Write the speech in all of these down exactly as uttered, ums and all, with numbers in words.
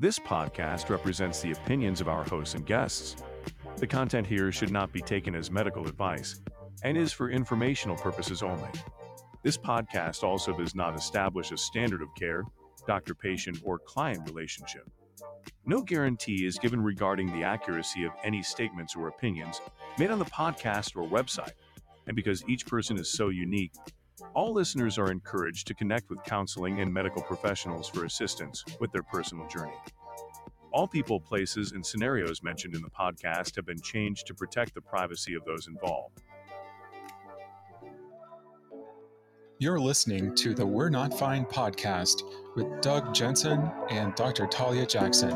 This podcast represents the opinions of our hosts and guests. The content here should not be taken as medical advice and is for informational purposes only. This podcast also does not establish a standard of care, doctor-patient, or client relationship. No guarantee is given regarding the accuracy of any statements or opinions made on the podcast or website, and because each person is so unique, all listeners are encouraged to connect with counseling and medical professionals for assistance with their personal journey. All people, places, and scenarios mentioned in the podcast have been changed to protect the privacy of those involved. You're listening to the We're Not Fine podcast with Doug Jensen and Doctor Talia Jackson.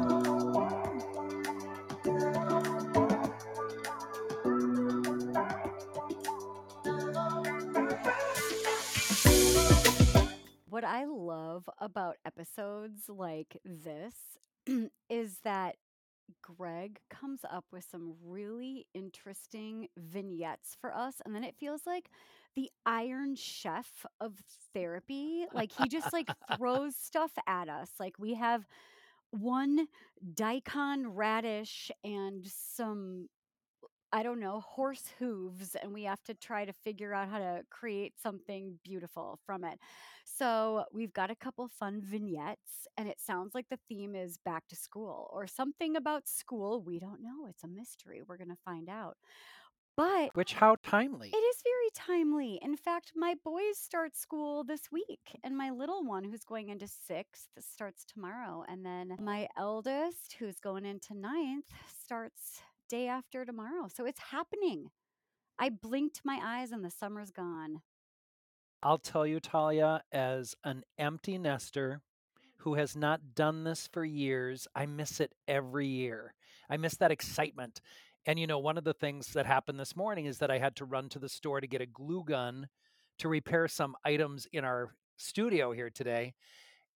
What I love about episodes like this is that Greg comes up with some really interesting vignettes for us, and then it feels like the Iron Chef of therapy. Like he just like throws stuff at us. Like we have one daikon radish and some, I don't know, horse hooves, and we have to try to figure out how to create something beautiful from it. So we've got a couple fun vignettes, and it sounds like the theme is back to school or something about school. We don't know. It's a mystery. We're going to find out. But which how timely. It is very timely. In fact, my boys start school this week, and my little one who's going into sixth starts tomorrow. And then my eldest who's going into ninth starts day after tomorrow. So it's happening. I blinked my eyes and the summer's gone. I'll tell you, Talia, as an empty nester who has not done this for years, I miss it every year. I miss that excitement. And, you know, one of the things that happened this morning is that I had to run to the store to get a glue gun to repair some items in our studio here today.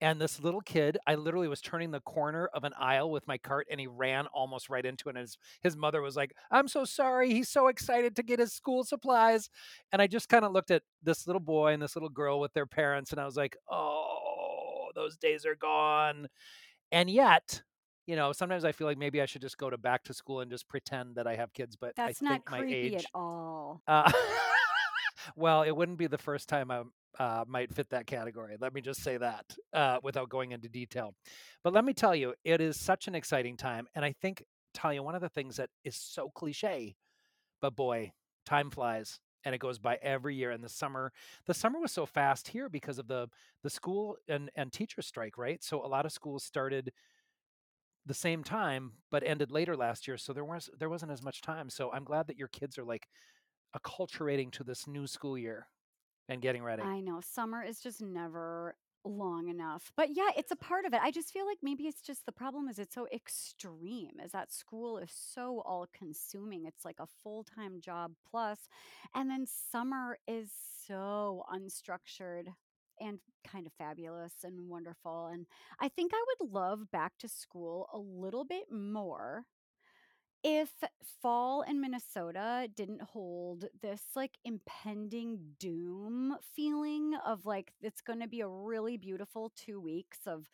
And this little kid, I literally was turning the corner of an aisle with my cart, and he ran almost right into it. And his, his mother was like, "I'm so sorry. He's so excited to get his school supplies." And I just kind of looked at this little boy and this little girl with their parents, and I was like, oh, those days are gone. And yet, you know, sometimes I feel like maybe I should just go to back to school and just pretend that I have kids, but that's I not think my creepy age, at all. Uh, well, it wouldn't be the first time I uh, might fit that category. Let me just say that uh, without going into detail. But let me tell you, it is such an exciting time. And I think, Talia, one of the things that is so cliche, but boy, time flies. And it goes by every year. And the summer, the summer was so fast here because of the the school and, and teacher strike, right? So a lot of schools started the same time, but ended later last year. So there was, there wasn't as much time. So I'm glad that your kids are like acculturating to this new school year and getting ready. I know summer is just never long enough, but yeah, it's a part of it. I just feel like maybe it's just the problem is it's so extreme, is that school is so all consuming. It's like a full-time job plus, and then summer is so unstructured and kind of fabulous and wonderful. And I think I would love back to school a little bit more if fall in Minnesota didn't hold this like impending doom feeling of like, it's going to be a really beautiful two weeks of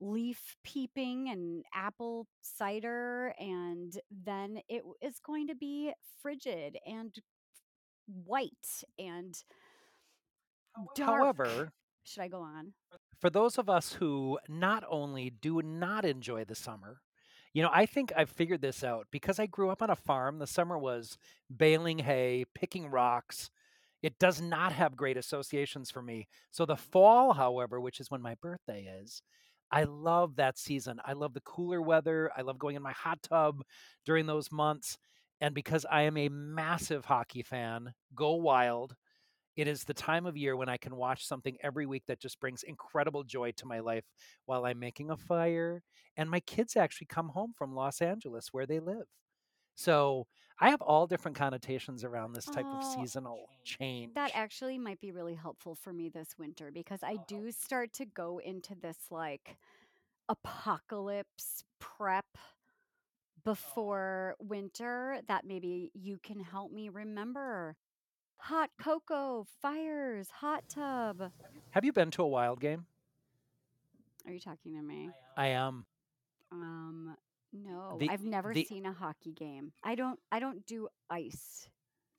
leaf peeping and apple cider. And then it is going to be frigid and white and dark. However, should I go on? For those of us who not only do not enjoy the summer, you know, I think I've figured this out because I grew up on a farm. The summer was baling hay, picking rocks. It does not have great associations for me. So the fall, however, which is when my birthday is, I love that season. I love the cooler weather. I love going in my hot tub during those months. And because I am a massive hockey fan, go wild. It is the time of year when I can watch something every week that just brings incredible joy to my life while I'm making a fire. And my kids actually come home from Los Angeles where they live. So I have all different connotations around this type oh, of seasonal change. That actually might be really helpful for me this winter because I do start to go into this like apocalypse prep before winter that maybe you can help me remember. Hot cocoa, fires, hot tub. Have you been to a Wild game? Are you talking to me? I am. I am. No, the, I've never the, seen a hockey game. I don't. I don't do ice.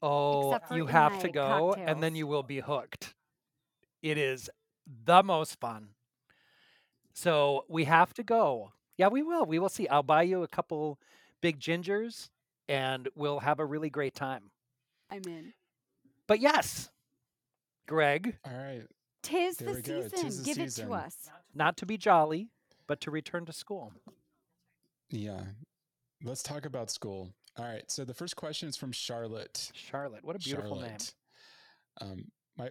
Oh, you have to go, cocktails. And then you will be hooked. It is the most fun. So we have to go. Yeah, we will. We will see. I'll buy you a couple big gingers, and we'll have a really great time. I'm in. But yes, Greg. All right. Tis the season. Tis the Give season. It to us. Not to be jolly, but to return to school. Yeah. Let's talk about school. All right. So the first question is from Charlotte. Charlotte. What a beautiful Charlotte. name. Um, my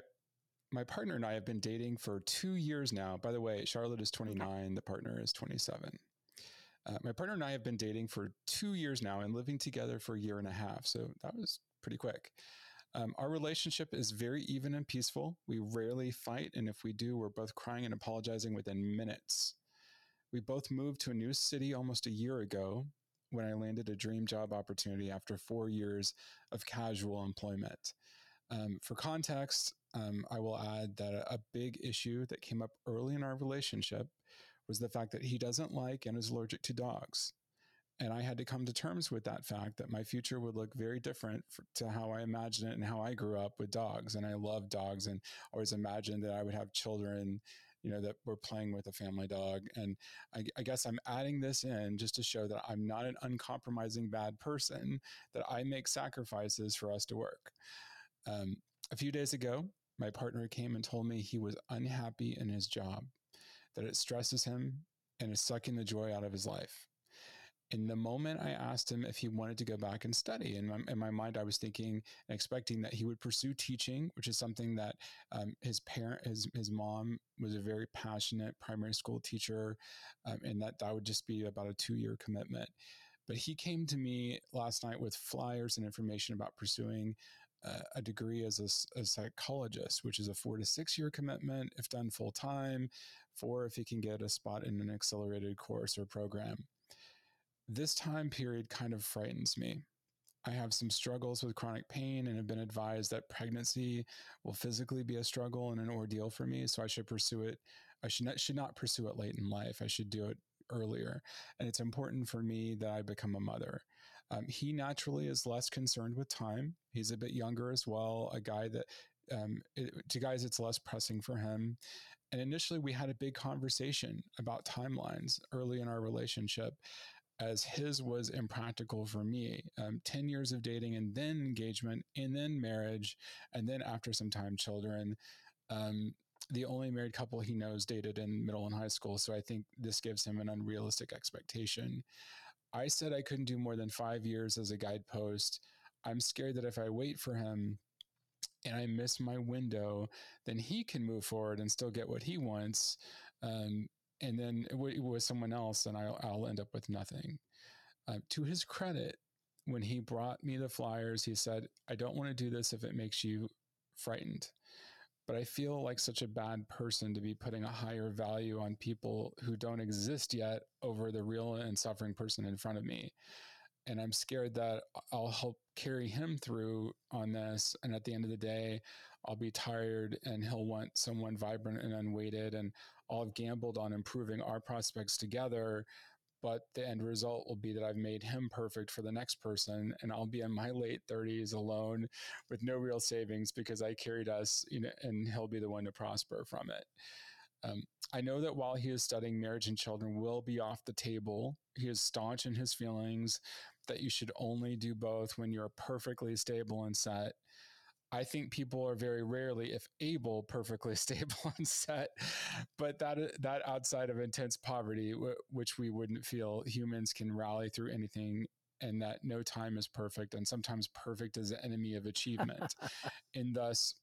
my partner and I have been dating for two years now. By the way, Charlotte is twenty-nine. The partner is twenty-seven. Uh, my partner and I have been dating for two years now and living together for a year and a half. So that was pretty quick. Um, our relationship is very even and peaceful. We rarely fight. And if we do, we're both crying and apologizing within minutes. We both moved to a new city almost a year ago when I landed a dream job opportunity after four years of casual employment. Um, for context, um, I will add that a, a big issue that came up early in our relationship was the fact that he doesn't like and is allergic to dogs. And I had to come to terms with that fact that my future would look very different for, to how I imagined it and how I grew up with dogs. And I love dogs and always imagined that I would have children, you know, that were playing with a family dog. And I, I guess I'm adding this in just to show that I'm not an uncompromising bad person, that I make sacrifices for us to work. Um, a few days ago, my partner came and told me he was unhappy in his job, that it stresses him and is sucking the joy out of his life. In the moment, I asked him if he wanted to go back and study. And in, in my mind, I was thinking and expecting that he would pursue teaching, which is something that um, his parent, his his mom was a very passionate primary school teacher, um, and that that would just be about a two-year commitment. But he came to me last night with flyers and information about pursuing uh, a degree as a, a psychologist, which is a four to six-year commitment if done full-time, four if he can get a spot in an accelerated course or program. This time period kind of frightens me. I have some struggles with chronic pain and have been advised that pregnancy will physically be a struggle and an ordeal for me, so I should pursue it. I should not, should not pursue it late in life. I should do it earlier. And it's important for me that I become a mother. Um, he naturally is less concerned with time. He's a bit younger as well, a guy that, um, it, to guys, it's less pressing for him. And initially, we had a big conversation about timelines early in our relationship, as his was impractical for me. Um, ten years of dating and then engagement and then marriage. And then after some time, children. Um, the only married couple he knows dated in middle and high school. So I think this gives him an unrealistic expectation. I said I couldn't do more than five years as a guidepost. I'm scared that if I wait for him and I miss my window, then he can move forward and still get what he wants. Um, And then with someone else, and I'll, I'll end up with nothing. Uh, to his credit, when he brought me the flyers, he said, I don't want to do this if it makes you frightened. But I feel like such a bad person to be putting a higher value on people who don't exist yet over the real and suffering person in front of me. And I'm scared that I'll help carry him through on this. And at the end of the day, I'll be tired and he'll want someone vibrant and unweighted, and I'll have gambled on improving our prospects together, but the end result will be that I've made him perfect for the next person, and I'll be in my late thirties alone with no real savings because I carried us, you know, and he'll be the one to prosper from it. Um, I know that while he is studying, marriage and children will be off the table. He is staunch in his feelings that you should only do both when you're perfectly stable and set. I think people are very rarely, if able, perfectly stable and set, but that that outside of intense poverty, w- which we wouldn't feel, humans can rally through anything, and that no time is perfect, and sometimes perfect is the enemy of achievement. And thus,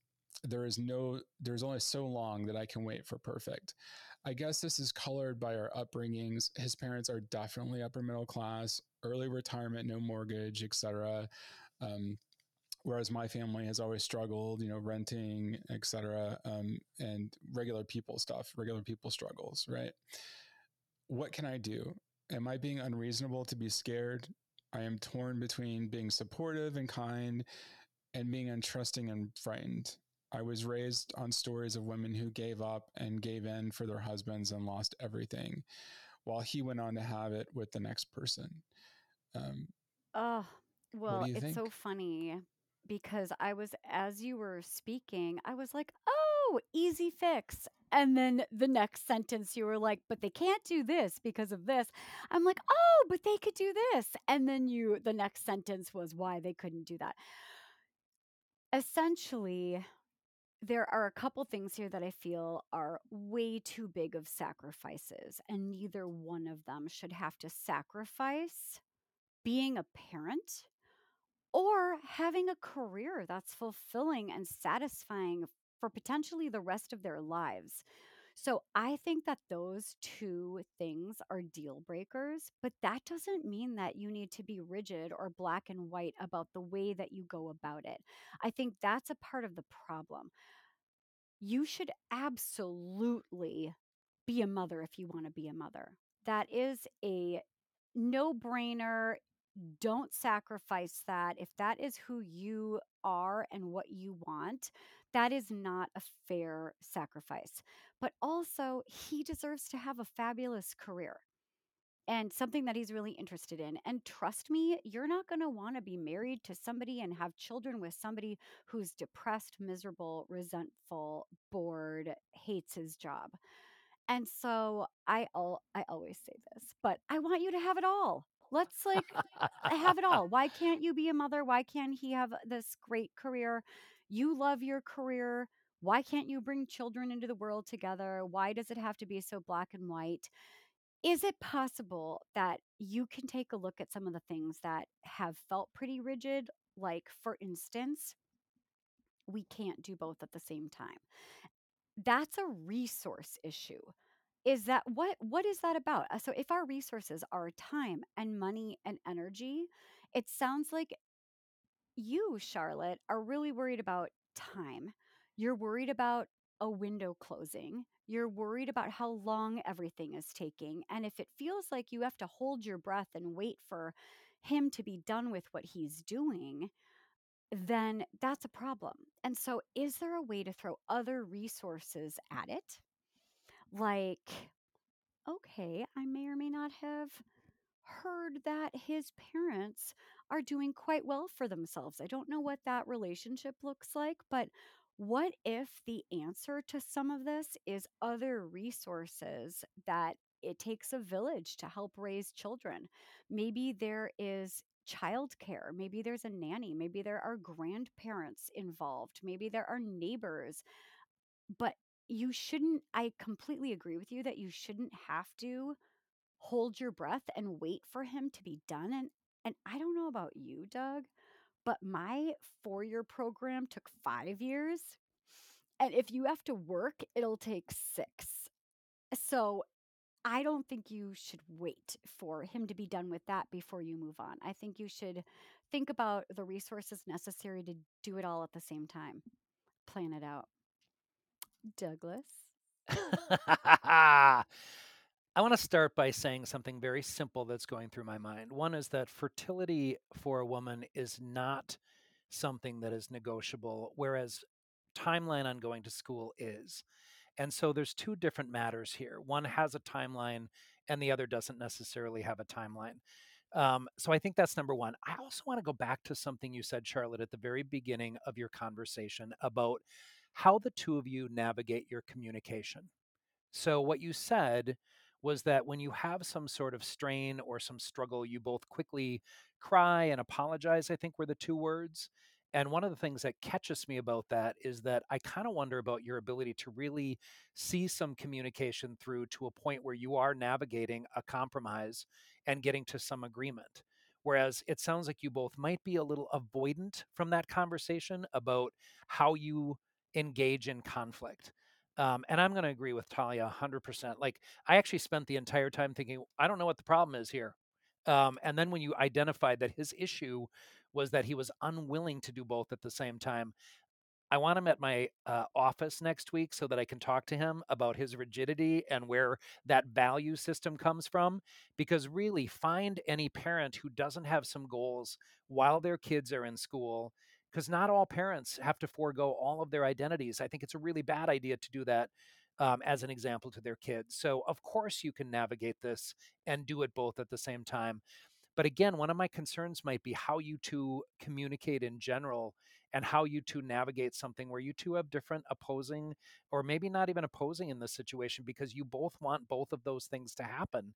there is no, there's only so long that I can wait for perfect. I guess this is colored by our upbringings. His parents are definitely upper middle class, early retirement, no mortgage, et cetera. Um, Whereas my family has always struggled, you know, renting, et cetera, um, and regular people stuff, regular people struggles, right? What can I do? Am I being unreasonable to be scared? I am torn between being supportive and kind and being untrusting and frightened. I was raised on stories of women who gave up and gave in for their husbands and lost everything. while he went on to have it with the next person. Um, oh, well, it's think? so funny because I was, as you were speaking, I was like, oh, easy fix. And then the next sentence, you were like, but they can't do this because of this. I'm like, oh, but they could do this. And then you, the next sentence was why they couldn't do that. Essentially, there are a couple things here that I feel are way too big of sacrifices, and neither one of them should have to sacrifice being a parent or having a career that's fulfilling and satisfying for potentially the rest of their lives. So I think that those two things are deal breakers, but that doesn't mean that you need to be rigid or black and white about the way that you go about it. I think that's a part of the problem. You should absolutely be a mother if you want to be a mother. That is a no-brainer. Don't sacrifice that. If that is who you are and what you want, that is not a fair sacrifice. But also, he deserves to have a fabulous career and something that he's really interested in. And trust me, you're not going to want to be married to somebody and have children with somebody who's depressed, miserable, resentful, bored, hates his job. And so I al- I always say this, but I want you to have it all. Let's like have it all. Why can't you be a mother? Why can't he have this great career? You love your career. Why can't you bring children into the world together? Why does it have to be so black and white? Is it possible that you can take a look at some of the things that have felt pretty rigid? Like, for instance, we can't do both at the same time. That's a resource issue. Is that what, what is that about? So if our resources are time and money and energy, it sounds like you, Charlotte, are really worried about time. You're worried about a window closing. You're worried about how long everything is taking. And if it feels like you have to hold your breath and wait for him to be done with what he's doing, then that's a problem. And so is there a way to throw other resources at it? Like, okay, I may or may not have heard that his parents are doing quite well for themselves. I don't know what that relationship looks like, but what if the answer to some of this is other resources that it takes a village to help raise children? Maybe there is childcare. Maybe there's a nanny. Maybe there are grandparents involved. Maybe there are neighbors. But you shouldn't, I completely agree with you that you shouldn't have to hold your breath and wait for him to be done. And and I don't know about you, Doug, but my four-year program took five years. And if you have to work, it'll take six. So I don't think you should wait for him to be done with that before you move on. I think you should think about the resources necessary to do it all at the same time. Plan it out. Douglas. I want to start by saying something very simple that's going through my mind. One is that fertility for a woman is not something that is negotiable, whereas timeline on going to school is. And so there's two different matters here. One has a timeline and the other doesn't necessarily have a timeline. Um, so I think that's number one. I also want to go back to something you said, Charlotte, at the very beginning of your conversation about how the two of you navigate your communication. So what you said was that when you have some sort of strain or some struggle, you both quickly cry and apologize, I think were the two words. And one of the things that catches me about that is that I kind of wonder about your ability to really see some communication through to a point where you are navigating a compromise and getting to some agreement. Whereas it sounds like you both might be a little avoidant from that conversation about how you engage in conflict. Um, and I'm going to agree with Talia one hundred percent. Like, I actually spent the entire time thinking, I don't know what the problem is here. Um, and then when you identified that his issue was that he was unwilling to do both at the same time, I want him at my uh, office next week so that I can talk to him about his rigidity and where that value system comes from. Because really, find any parent who doesn't have some goals while their kids are in school, because not all parents have to forego all of their identities. I think it's a really bad idea to do that um, as an example to their kids. So of course you can navigate this and do it both at the same time. But again, one of my concerns might be how you two communicate in general and how you two navigate something where you two have different opposing, or maybe not even opposing in this situation, because you both want both of those things to happen.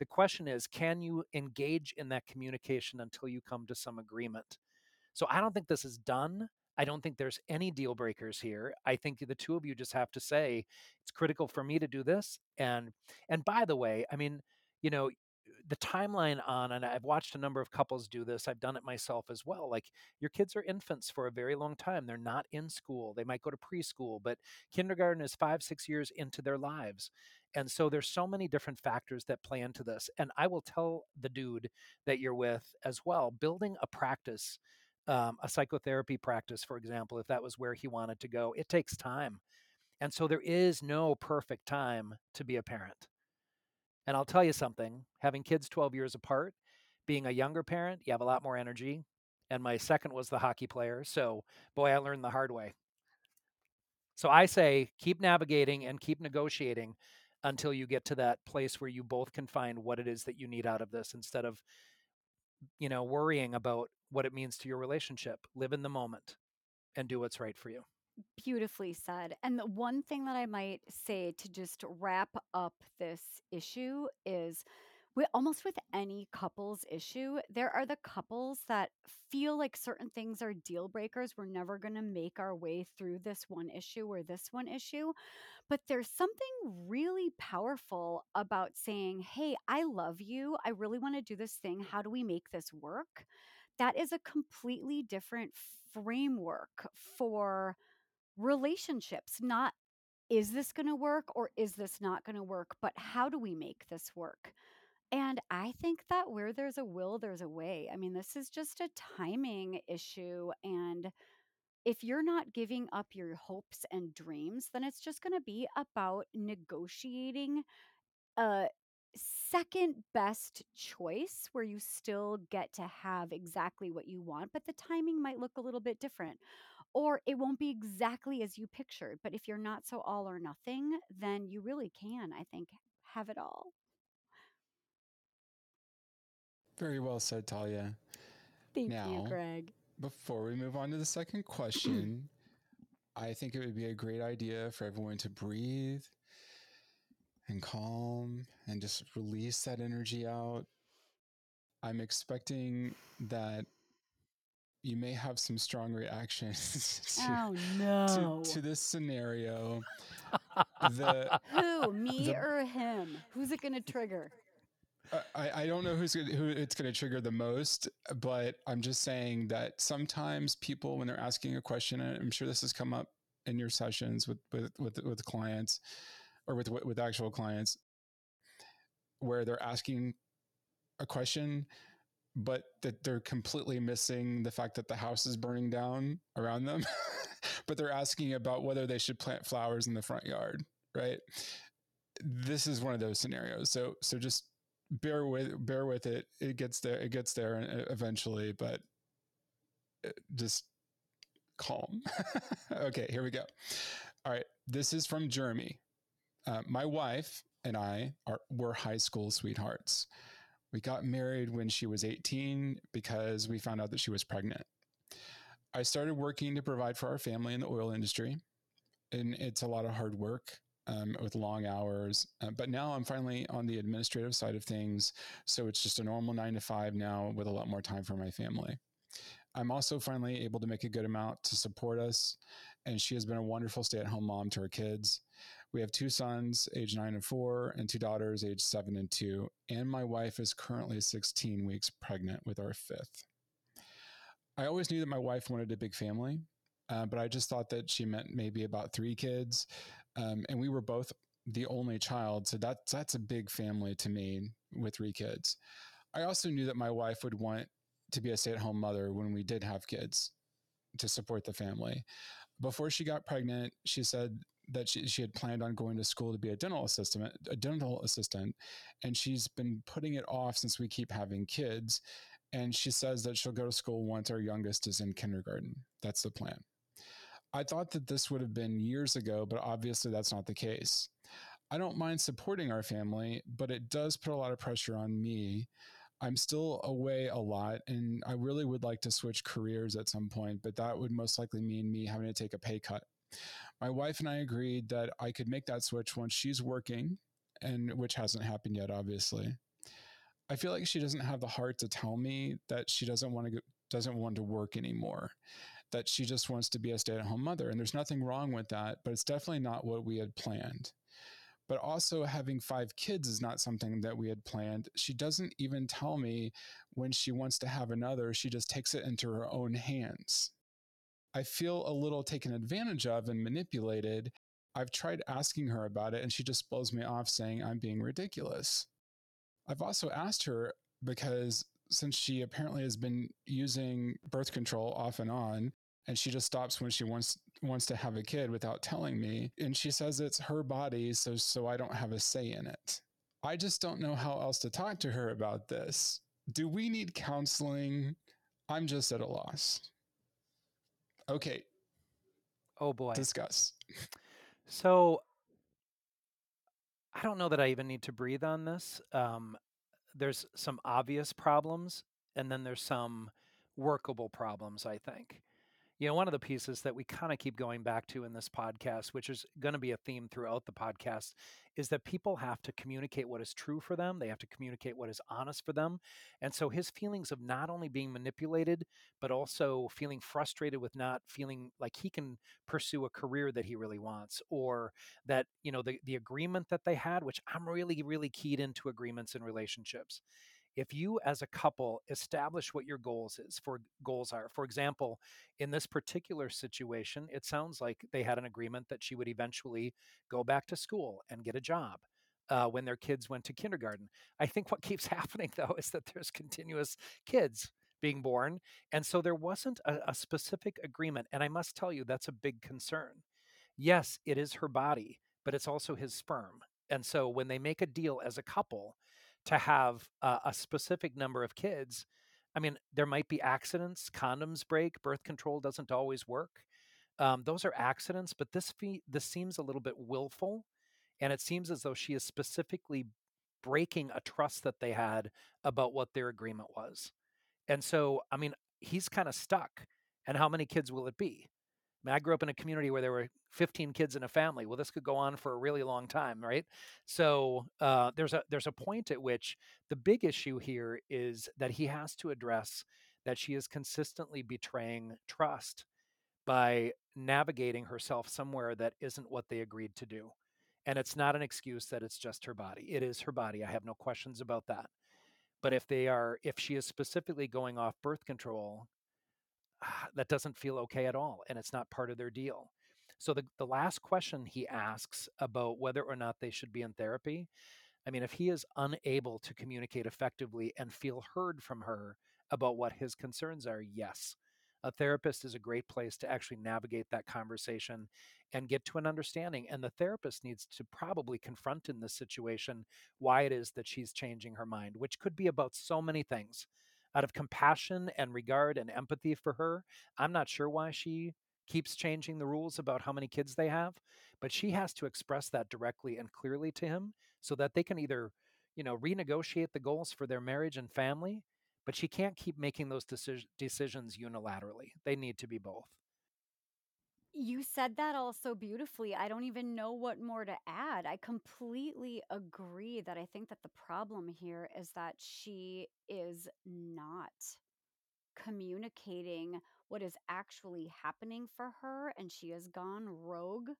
The question is, can you engage in that communication until you come to some agreement? So I don't think this is done. I don't think there's any deal breakers here. I think the two of you just have to say, it's critical for me to do this. And, and by the way, I mean, you know, the timeline on, and I've watched a number of couples do this. I've done it myself as well. Like, your kids are infants for a very long time. They're not in school. They might go to preschool, but kindergarten is five, six years into their lives. And so there's so many different factors that play into this. And I will tell the dude that you're with as well, building a practice, um, a psychotherapy practice, for example, if that was where he wanted to go, it takes time. And so there is no perfect time to be a parent. And I'll tell you something, having kids twelve years apart, being a younger parent, you have a lot more energy. And my second was the hockey player. So, boy, I learned the hard way. So I say, keep navigating and keep negotiating until you get to that place where you both can find what it is that you need out of this, instead of, you know, worrying about what it means to your relationship. Live in the moment and do what's right for you. Beautifully said. And the one thing that I might say to just wrap up this issue is, we almost with any couples issue, there are the couples that feel like certain things are deal breakers. We're never going to make our way through this one issue or this one issue. But there's something really powerful about saying, hey, I love you. I really want to do this thing. How do we make this work? That is a completely different framework for relationships, not is this going to work or is this not going to work, but how do we make this work? And I think that where there's a will, there's a way. I mean, this is just a timing issue. And if you're not giving up your hopes and dreams, then it's just going to be about negotiating a second best choice where you still get to have exactly what you want, but the timing might look a little bit different. Or it won't be exactly as you pictured. But if you're not so all or nothing, then you really can, I think, have it all. Very well said, Talia. Thank now, you, Greg. Before we move on to the second question, I think it would be a great idea for everyone to breathe and calm and just release that energy out. I'm expecting that you may have some strong reactions to, oh, no. to, to this scenario. the, Who, me the, or him? Who's it going to trigger? I, I don't know who's gonna, who it's going to trigger the most, but I'm just saying that sometimes people, when they're asking a question, and I'm sure this has come up in your sessions with with with, with clients or with with actual clients, where they're asking a question, but that they're completely missing the fact that the house is burning down around them, but they're asking about whether they should plant flowers in the front yard, right? This is one of those scenarios. So, so just bear with, bear with it. It gets there, it gets there eventually, but just calm. Okay, here we go. All right. This is from Jeremy. Uh, my wife and I are, were high school sweethearts. We got married when she was eighteen because we found out that she was pregnant. I started working to provide for our family in the oil industry, and it's a lot of hard work um, with long hours. Uh, but now I'm finally on the administrative side of things, so it's just a normal nine to five now with a lot more time for my family. I'm also finally able to make a good amount to support us, and she has been a wonderful stay-at-home mom to her kids. We have two sons, age nine and four, and two daughters, age seven and two, and my wife is currently sixteen weeks pregnant with our fifth. I always knew that my wife wanted a big family, uh, but I just thought that she meant maybe about three kids, um, and we were both the only child, so that, that's a big family to me with three kids. I also knew that my wife would want to be a stay-at-home mother when we did have kids to support the family. Before she got pregnant, she said that she, she had planned on going to school to be a dental assistant, a dental assistant, and she's been putting it off since we keep having kids. And she says that she'll go to school once our youngest is in kindergarten. That's the plan. I thought that this would have been years ago, but obviously that's not the case. I don't mind supporting our family, but it does put a lot of pressure on me. I'm still away a lot, and I really would like to switch careers at some point, but that would most likely mean me having to take a pay cut. My wife and I agreed that I could make that switch once she's working, and which hasn't happened yet, obviously. I feel like she doesn't have the heart to tell me that she doesn't want to go, doesn't want to work anymore, that she just wants to be a stay-at-home mother. And there's nothing wrong with that, but it's definitely not what we had planned. But also having five kids is not something that we had planned. She doesn't even tell me when she wants to have another. She just takes it into her own hands. I feel a little taken advantage of and manipulated. I've tried asking her about it, and she just blows me off saying I'm being ridiculous. I've also asked her because since she apparently has been using birth control off and on, and she just stops when she wants wants to have a kid without telling me, and she says it's her body, so so I don't have a say in it. I just don't know how else to talk to her about this. Do we need counseling? I'm just at a loss. Okay. Oh boy. Discuss. So I don't know that I even need to breathe on this. Um, there's some obvious problems, and then there's some workable problems, I think. You know, one of the pieces that we kind of keep going back to in this podcast, which is going to be a theme throughout the podcast, is that people have to communicate what is true for them. They have to communicate what is honest for them. And so his feelings of not only being manipulated, but also feeling frustrated with not feeling like he can pursue a career that he really wants, or that, you know, the, the agreement that they had, which I'm really, really keyed into agreements in relationships. If you as a couple establish what your goals is for goals are, for example, in this particular situation, it sounds like they had an agreement that she would eventually go back to school and get a job uh, when their kids went to kindergarten. I think what keeps happening, though, is that there's continuous kids being born. And so there wasn't a, a specific agreement. And I must tell you, that's a big concern. Yes, it is her body, but it's also his sperm. And so when they make a deal as a couple to have uh, a specific number of kids, I mean, there might be accidents, condoms break, birth control doesn't always work. Um, those are accidents, but this fee- this seems a little bit willful, and it seems as though she is specifically breaking a trust that they had about what their agreement was. And so, I mean, he's kind of stuck. And how many kids will it be? I mean, I grew up in a community where there were fifteen kids in a family. Well, this could go on for a really long time, right? So uh, there's a there's a point at which the big issue here is that he has to address that she is consistently betraying trust by navigating herself somewhere that isn't what they agreed to do. And it's not an excuse that it's just her body. It is her body. I have no questions about that. But if they are, if she is specifically going off birth control, that doesn't feel okay at all, and it's not part of their deal. So the, the last question he asks about whether or not they should be in therapy, I mean, if he is unable to communicate effectively and feel heard from her about what his concerns are, yes, a therapist is a great place to actually navigate that conversation and get to an understanding. And the therapist needs to probably confront in this situation why it is that she's changing her mind, which could be about so many things. Out of compassion and regard and empathy for her, I'm not sure why she keeps changing the rules about how many kids they have, but she has to express that directly and clearly to him so that they can either, you know, renegotiate the goals for their marriage and family, but she can't keep making those deci- decisions unilaterally. They need to be both. You said that all so beautifully. I don't even know what more to add. I completely agree that I think that the problem here is that she is not communicating what is actually happening for her, and she has gone rogue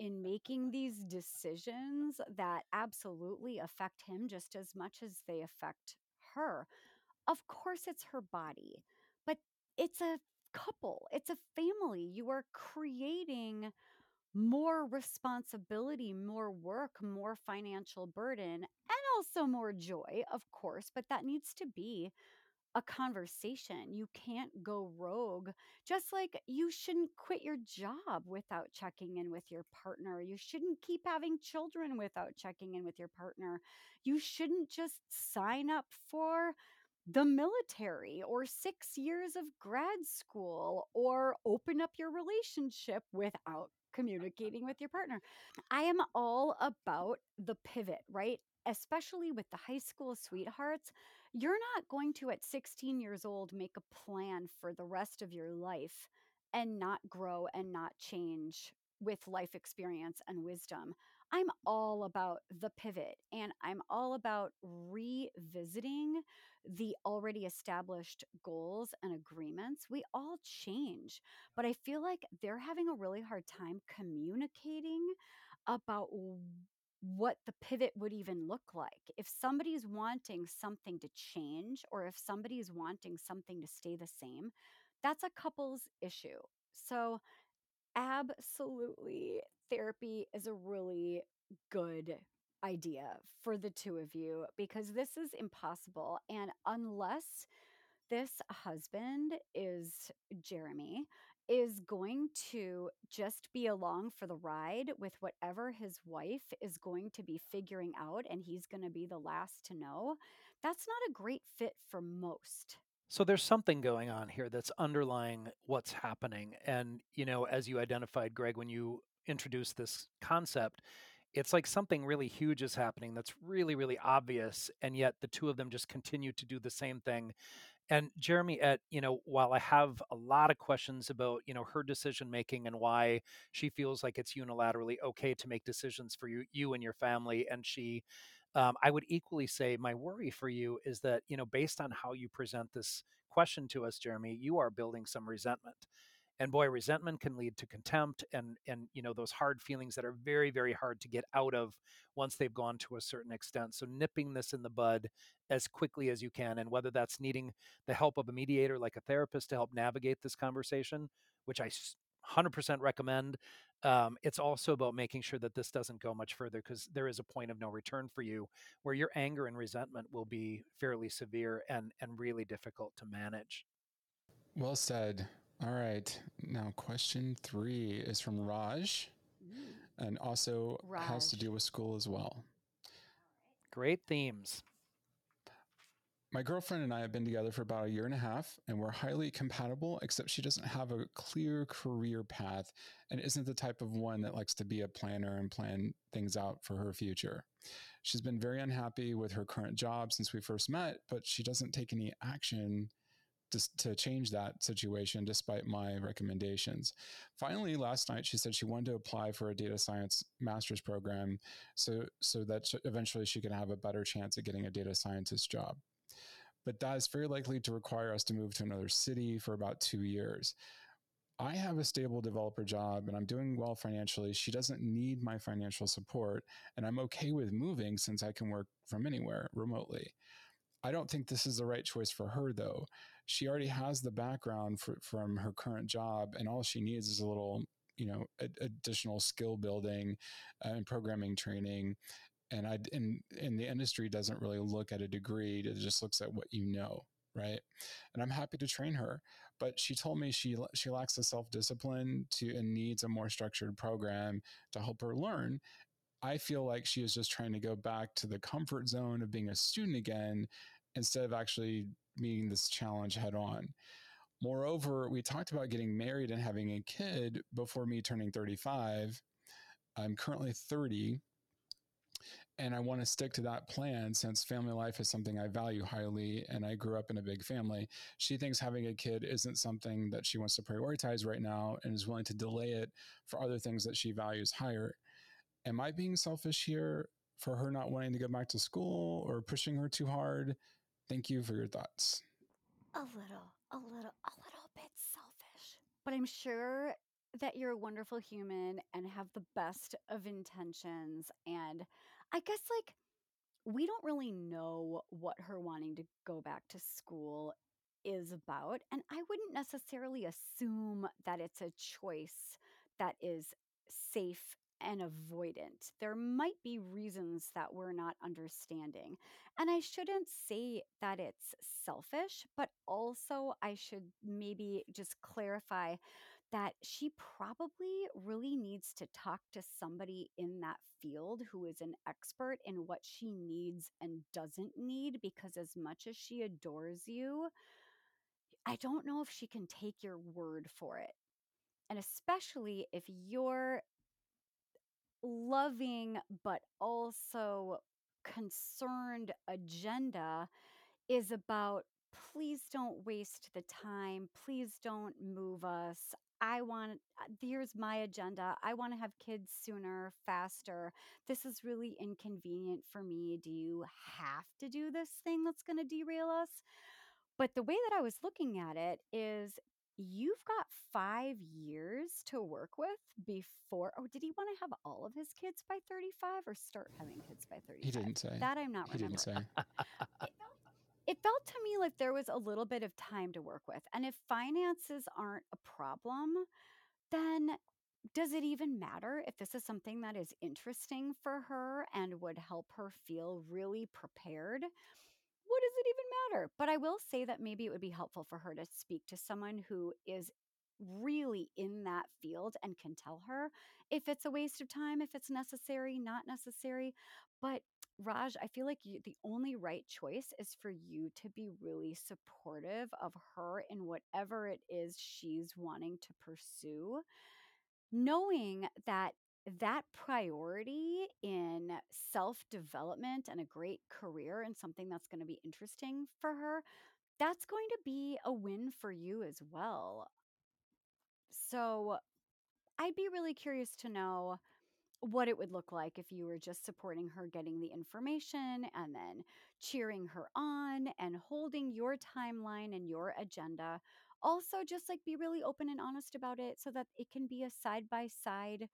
in making these decisions that absolutely affect him just as much as they affect her. Of course, it's her body, but it's a couple. It's a family. You are creating more responsibility, more work, more financial burden, and also more joy, of course, but that needs to be a conversation. You can't go rogue, just like you shouldn't quit your job without checking in with your partner. You shouldn't keep having children without checking in with your partner. You shouldn't just sign up for the military or six years of grad school or open up your relationship without communicating with your partner. I am all about the pivot, right? Especially with the high school sweethearts, you're not going to at sixteen years old make a plan for the rest of your life and not grow and not change with life experience and wisdom. I'm all about the pivot, and I'm all about revisiting the already established goals and agreements. We all change, but I feel like they're having a really hard time communicating about what the pivot would even look like. If somebody's wanting something to change, or if somebody's wanting something to stay the same, that's a couple's issue. So absolutely, therapy is a really good idea for the two of you, because this is impossible. And unless this husband is, Jeremy, is going to just be along for the ride with whatever his wife is going to be figuring out, and he's going to be the last to know, that's not a great fit for most. So there's something going on here that's underlying what's happening. And, you know, as you identified, Greg, when you introduced this concept, it's like something really huge is happening that's really, really obvious. And yet the two of them just continue to do the same thing. And Jeremy, at, you know, while I have a lot of questions about, you know, her decision making and why she feels like it's unilaterally okay to make decisions for you, you and your family, and she, um, I would equally say my worry for you is that, you know, based on how you present this question to us, Jeremy, you are building some resentment. And boy, resentment can lead to contempt and, and, you know, those hard feelings that are very, very hard to get out of once they've gone to a certain extent. So nipping this in the bud as quickly as you can, and whether that's needing the help of a mediator like a therapist to help navigate this conversation, which I one hundred percent recommend. Um, it's also about making sure that this doesn't go much further, because there is a point of no return for you where your anger and resentment will be fairly severe and, and really difficult to manage. Well said. All right. Now, question three is from Raj, and also Raj. Has to do with school as well. Great themes. My girlfriend and I have been together for about a year and a half, and we're highly compatible, except she doesn't have a clear career path and isn't the type of one that likes to be a planner and plan things out for her future. She's been very unhappy with her current job since we first met, but she doesn't take any action just to change that situation, despite my recommendations. Finally, last night, she said she wanted to apply for a data science master's program so, so that eventually she could have a better chance at getting a data scientist job. But that is very likely to require us to move to another city for about two years. I have a stable developer job and I'm doing well financially. She doesn't need my financial support, and I'm okay with moving since I can work from anywhere remotely. I don't think this is the right choice for her, though. She already has the background for, from her current job, and all she needs is a little, you know, ad- additional skill building and programming training. And I, in, in the industry doesn't really look at a degree. It just looks at what you know, right? And I'm happy to train her, but she told me she she lacks the self-discipline to and needs a more structured program to help her learn. I feel like she is just trying to go back to the comfort zone of being a student again, instead of actually meeting this challenge head on. Moreover, we talked about getting married and having a kid before me turning thirty-five. I'm currently thirty, and I want to stick to that plan since family life is something I value highly, and I grew up in a big family. She thinks having a kid isn't something that she wants to prioritize right now and is willing to delay it for other things that she values higher. Am I being selfish here for her not wanting to go back to school or pushing her too hard? Thank you for your thoughts. A little, a little, a little bit selfish. But I'm sure that you're a wonderful human and have the best of intentions. And I guess, like, we don't really know what her wanting to go back to school is about. And I wouldn't necessarily assume that it's a choice that is safe and avoidant. There might be reasons that we're not understanding. And I shouldn't say that it's selfish, but also I should maybe just clarify that she probably really needs to talk to somebody in that field who is an expert in what she needs and doesn't need, because as much as she adores you, I don't know if she can take your word for it. And especially if you're loving but also concerned agenda is about, please don't waste the time, please don't move us. I want, here's my agenda. I want to have kids sooner, faster. This is really inconvenient for me. Do you have to do this thing that's going to derail us? But the way that I was looking at it is, you've got five years to work with before. Oh, did he want to have all of his kids by thirty-five or start having kids by thirty-five? He didn't say. That I'm not remembering. He didn't say. It, it felt to me like there was a little bit of time to work with. And if finances aren't a problem, then does it even matter if this is something that is interesting for her and would help her feel really prepared? What does it even matter? But I will say that maybe it would be helpful for her to speak to someone who is really in that field and can tell her if it's a waste of time, if it's necessary, not necessary. But Raj, I feel like you, the only right choice is for you to be really supportive of her in whatever it is she's wanting to pursue, knowing that that priority in self-development and a great career and something that's going to be interesting for her, that's going to be a win for you as well. So I'd be really curious to know what it would look like if you were just supporting her getting the information and then cheering her on and holding your timeline and your agenda. Also, just like be really open and honest about it so that it can be a side-by-side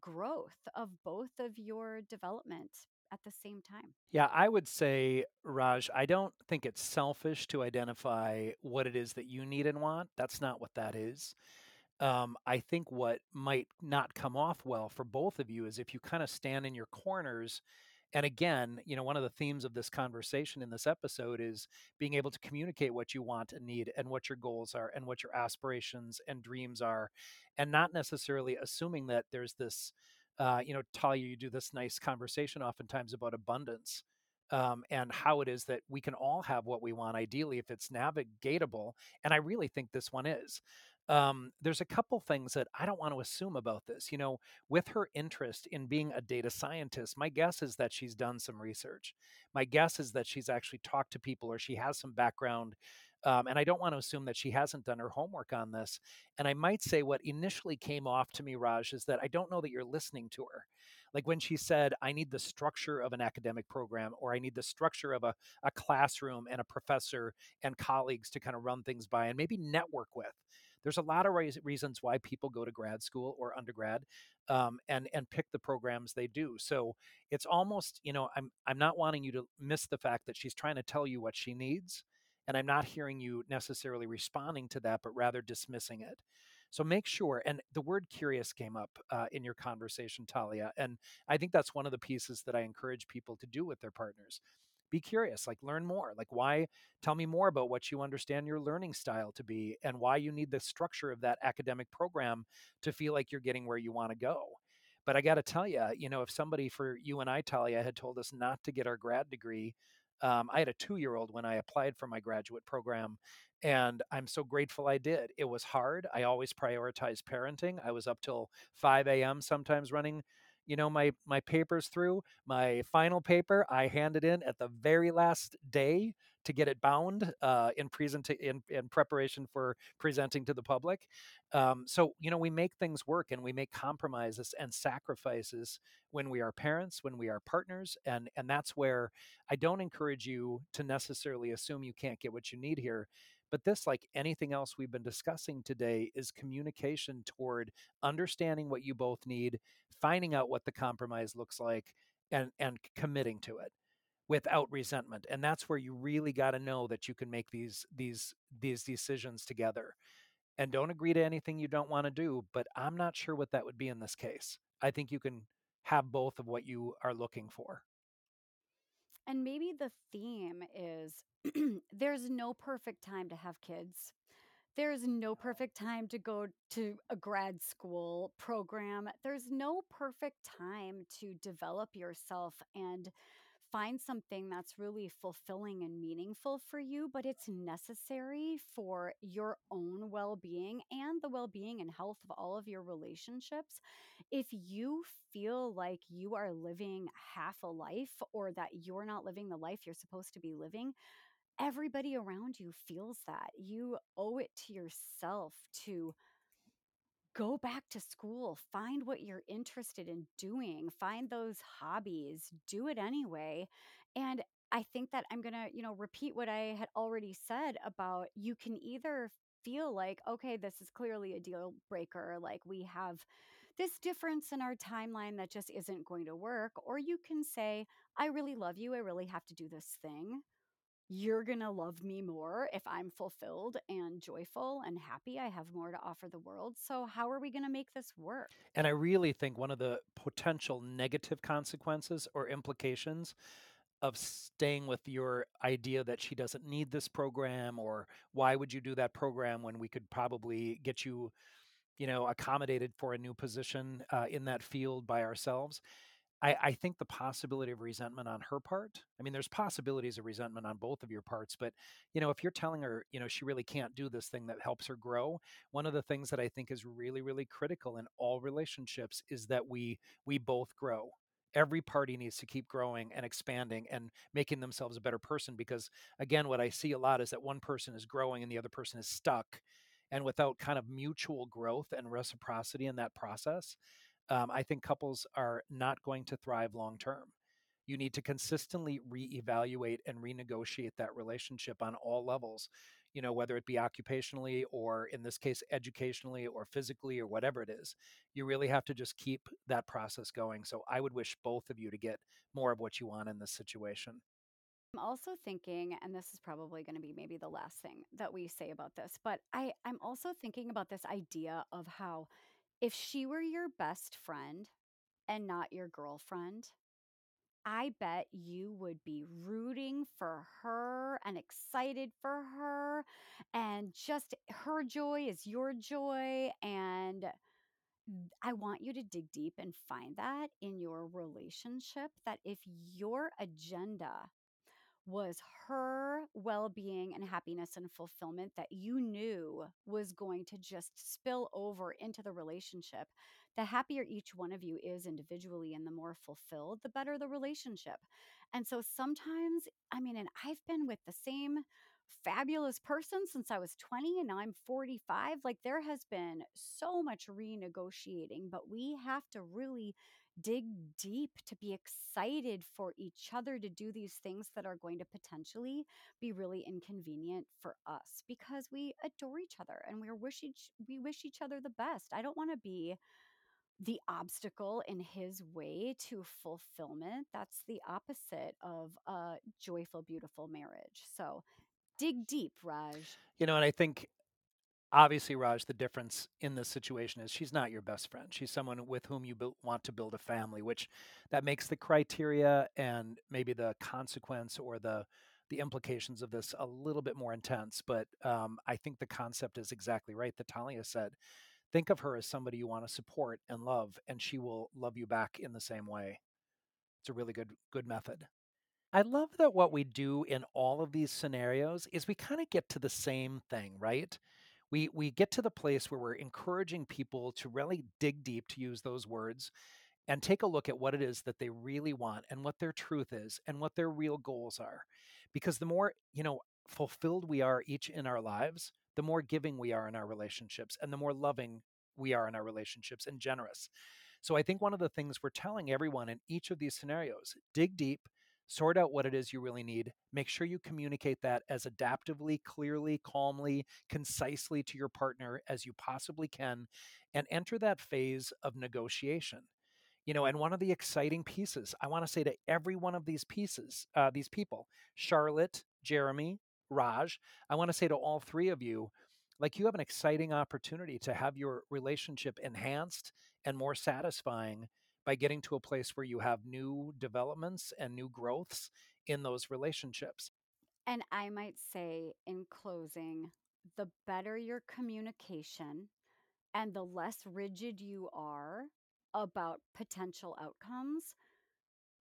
growth of both of your development at the same time. Yeah, I would say, Raj, I don't think it's selfish to identify what it is that you need and want. That's not what that is. Um, I think what might not come off well for both of you is if you kind of stand in your corners. And again, you know, one of the themes of this conversation in this episode is being able to communicate what you want and need and what your goals are and what your aspirations and dreams are, and not necessarily assuming that there's this, uh, you know, Talia, you do this nice conversation oftentimes about abundance um, and how it is that we can all have what we want, ideally, if it's navigatable. And I really think this one is. Um, there's a couple things that I don't want to assume about this. You know, with her interest in being a data scientist, my guess is that she's done some research. My guess is that she's actually talked to people or she has some background. Um, and I don't want to assume that she hasn't done her homework on this. And I might say what initially came off to me, Raj, is that I don't know that you're listening to her. Like when she said, I need the structure of an academic program, or I need the structure of a, a classroom and a professor and colleagues to kind of run things by and maybe network with. There's a lot of reasons why people go to grad school or undergrad um, and and pick the programs they do. So it's almost, you know, I'm I'm not wanting you to miss the fact that she's trying to tell you what she needs, and I'm not hearing you necessarily responding to that, but rather dismissing it. So make sure, and the word curious came up uh, in your conversation, Talia, and I think that's one of the pieces that I encourage people to do with their partners. Be curious, like learn more, like why, tell me more about what you understand your learning style to be and why you need the structure of that academic program to feel like you're getting where you want to go. But I got to tell you, you know, if somebody for you and I, Talia, had told us not to get our grad degree, um, I had a two-year-old when I applied for my graduate program, and I'm so grateful I did. It was hard. I always prioritized parenting. I was up till five a.m. sometimes running You know, my my papers through. My final paper I handed in at the very last day to get it bound uh, in, present- in in preparation for presenting to the public. Um, so, you know, we make things work and we make compromises and sacrifices when we are parents, when we are partners. And, and that's where I don't encourage you to necessarily assume you can't get what you need here. But this, like anything else we've been discussing today, is communication toward understanding what you both need, finding out what the compromise looks like, and, and committing to it without resentment. And that's where you really got to know that you can make these these these decisions together. And don't agree to anything you don't want to do, but I'm not sure what that would be in this case. I think you can have both of what you are looking for. And maybe the theme is there's no perfect time to have kids. There's no perfect time to go to a grad school program. There's no perfect time to develop yourself and find something that's really fulfilling and meaningful for you, but it's necessary for your own well-being and the well-being and health of all of your relationships. If you feel like you are living half a life or that you're not living the life you're supposed to be living, everybody around you feels that. You owe it to yourself to go back to school, find what you're interested in doing, find those hobbies, do it anyway. And I think that I'm going to, you know, repeat what I had already said about you can either feel like, okay, this is clearly a deal breaker, like we have this difference in our timeline that just isn't going to work, or you can say, I really love you, I really have to do this thing. You're going to love me more if I'm fulfilled and joyful and happy. I have more to offer the world. So how are we going to make this work? And I really think one of the potential negative consequences or implications of staying with your idea that she doesn't need this program, or why would you do that program when we could probably get you, you know, accommodated for a new position uh, in that field by ourselves. I, I think the possibility of resentment on her part, I mean, there's possibilities of resentment on both of your parts, but, you know, if you're telling her, you know, she really can't do this thing that helps her grow, one of the things that I think is really, really critical in all relationships is that we we both grow. Every party needs to keep growing and expanding and making themselves a better person, because, again, what I see a lot is that one person is growing and the other person is stuck. And without kind of mutual growth and reciprocity in that process, Um, I think couples are not going to thrive long term. You need to consistently reevaluate and renegotiate that relationship on all levels, you know, whether it be occupationally or, in this case, educationally or physically or whatever it is. You really have to just keep that process going. So I would wish both of you to get more of what you want in this situation. I'm also thinking, and this is probably going to be maybe the last thing that we say about this, but I, I'm also thinking about this idea of how, if she were your best friend and not your girlfriend, I bet you would be rooting for her and excited for her, and just her joy is your joy. And I want you to dig deep and find that in your relationship, that if your agenda was her well-being and happiness and fulfillment, that you knew was going to just spill over into the relationship, the happier each one of you is individually and the more fulfilled, the better the relationship. And so sometimes, I mean, and I've been with the same fabulous person since I was twenty and now I'm forty-five. Like, there has been so much renegotiating, but we have to really dig deep to be excited for each other to do these things that are going to potentially be really inconvenient for us, because we adore each other and we wish each we wish each other the best. I don't want to be the obstacle in his way to fulfillment. That's the opposite of a joyful, beautiful marriage. So dig deep, Raj. You know, and I think, obviously, Raj, the difference in this situation is she's not your best friend. She's someone with whom you bu- want to build a family, which that makes the criteria and maybe the consequence or the the implications of this a little bit more intense. But um, I think the concept is exactly right that Talia said. Think of her as somebody you want to support and love, and she will love you back in the same way. It's a really good good method. I love that what we do in all of these scenarios is we kind of get to the same thing, right? We we get to the place where we're encouraging people to really dig deep, to use those words, and take a look at what it is that they really want and what their truth is and what their real goals are. Because the more, you know, fulfilled we are each in our lives, the more giving we are in our relationships and the more loving we are in our relationships and generous. So I think one of the things we're telling everyone in each of these scenarios, dig deep, sort out what it is you really need. Make sure you communicate that as adaptively, clearly, calmly, concisely to your partner as you possibly can, and enter that phase of negotiation. You know, and one of the exciting pieces, I want to say to every one of these pieces, uh, these people, Charlotte, Jeremy, Raj, I want to say to all three of you, like, you have an exciting opportunity to have your relationship enhanced and more satisfying by getting to a place where you have new developments and new growths in those relationships. And I might say in closing the better your communication and the less rigid you are about potential outcomes,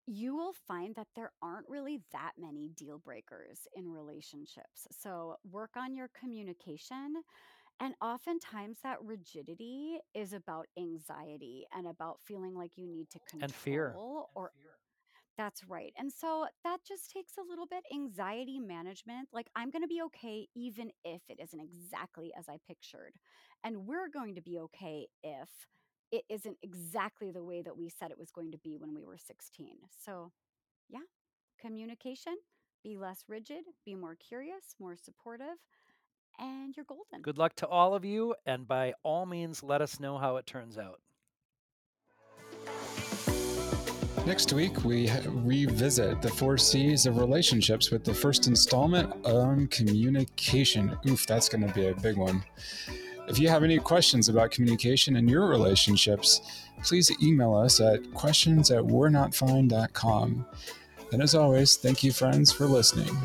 you will find that there aren't really that many deal breakers in relationships. So work on your communication. And oftentimes that rigidity is about anxiety and about feeling like you need to control. And fear. Or, and fear. That's right. And so that just takes a little bit anxiety management. Like, I'm going to be okay even if it isn't exactly as I pictured. And we're going to be okay if it isn't exactly the way that we said it was going to be when we were sixteen. So yeah, communication, be less rigid, be more curious, more supportive, and you're golden. Good luck to all of you. And by all means, let us know how it turns out. Next week, we revisit the four C's of relationships with the first installment on communication. Oof, that's going to be a big one. If you have any questions about communication in your relationships, please email us at questions at we're not fine dot com. And as always, thank you, friends, for listening.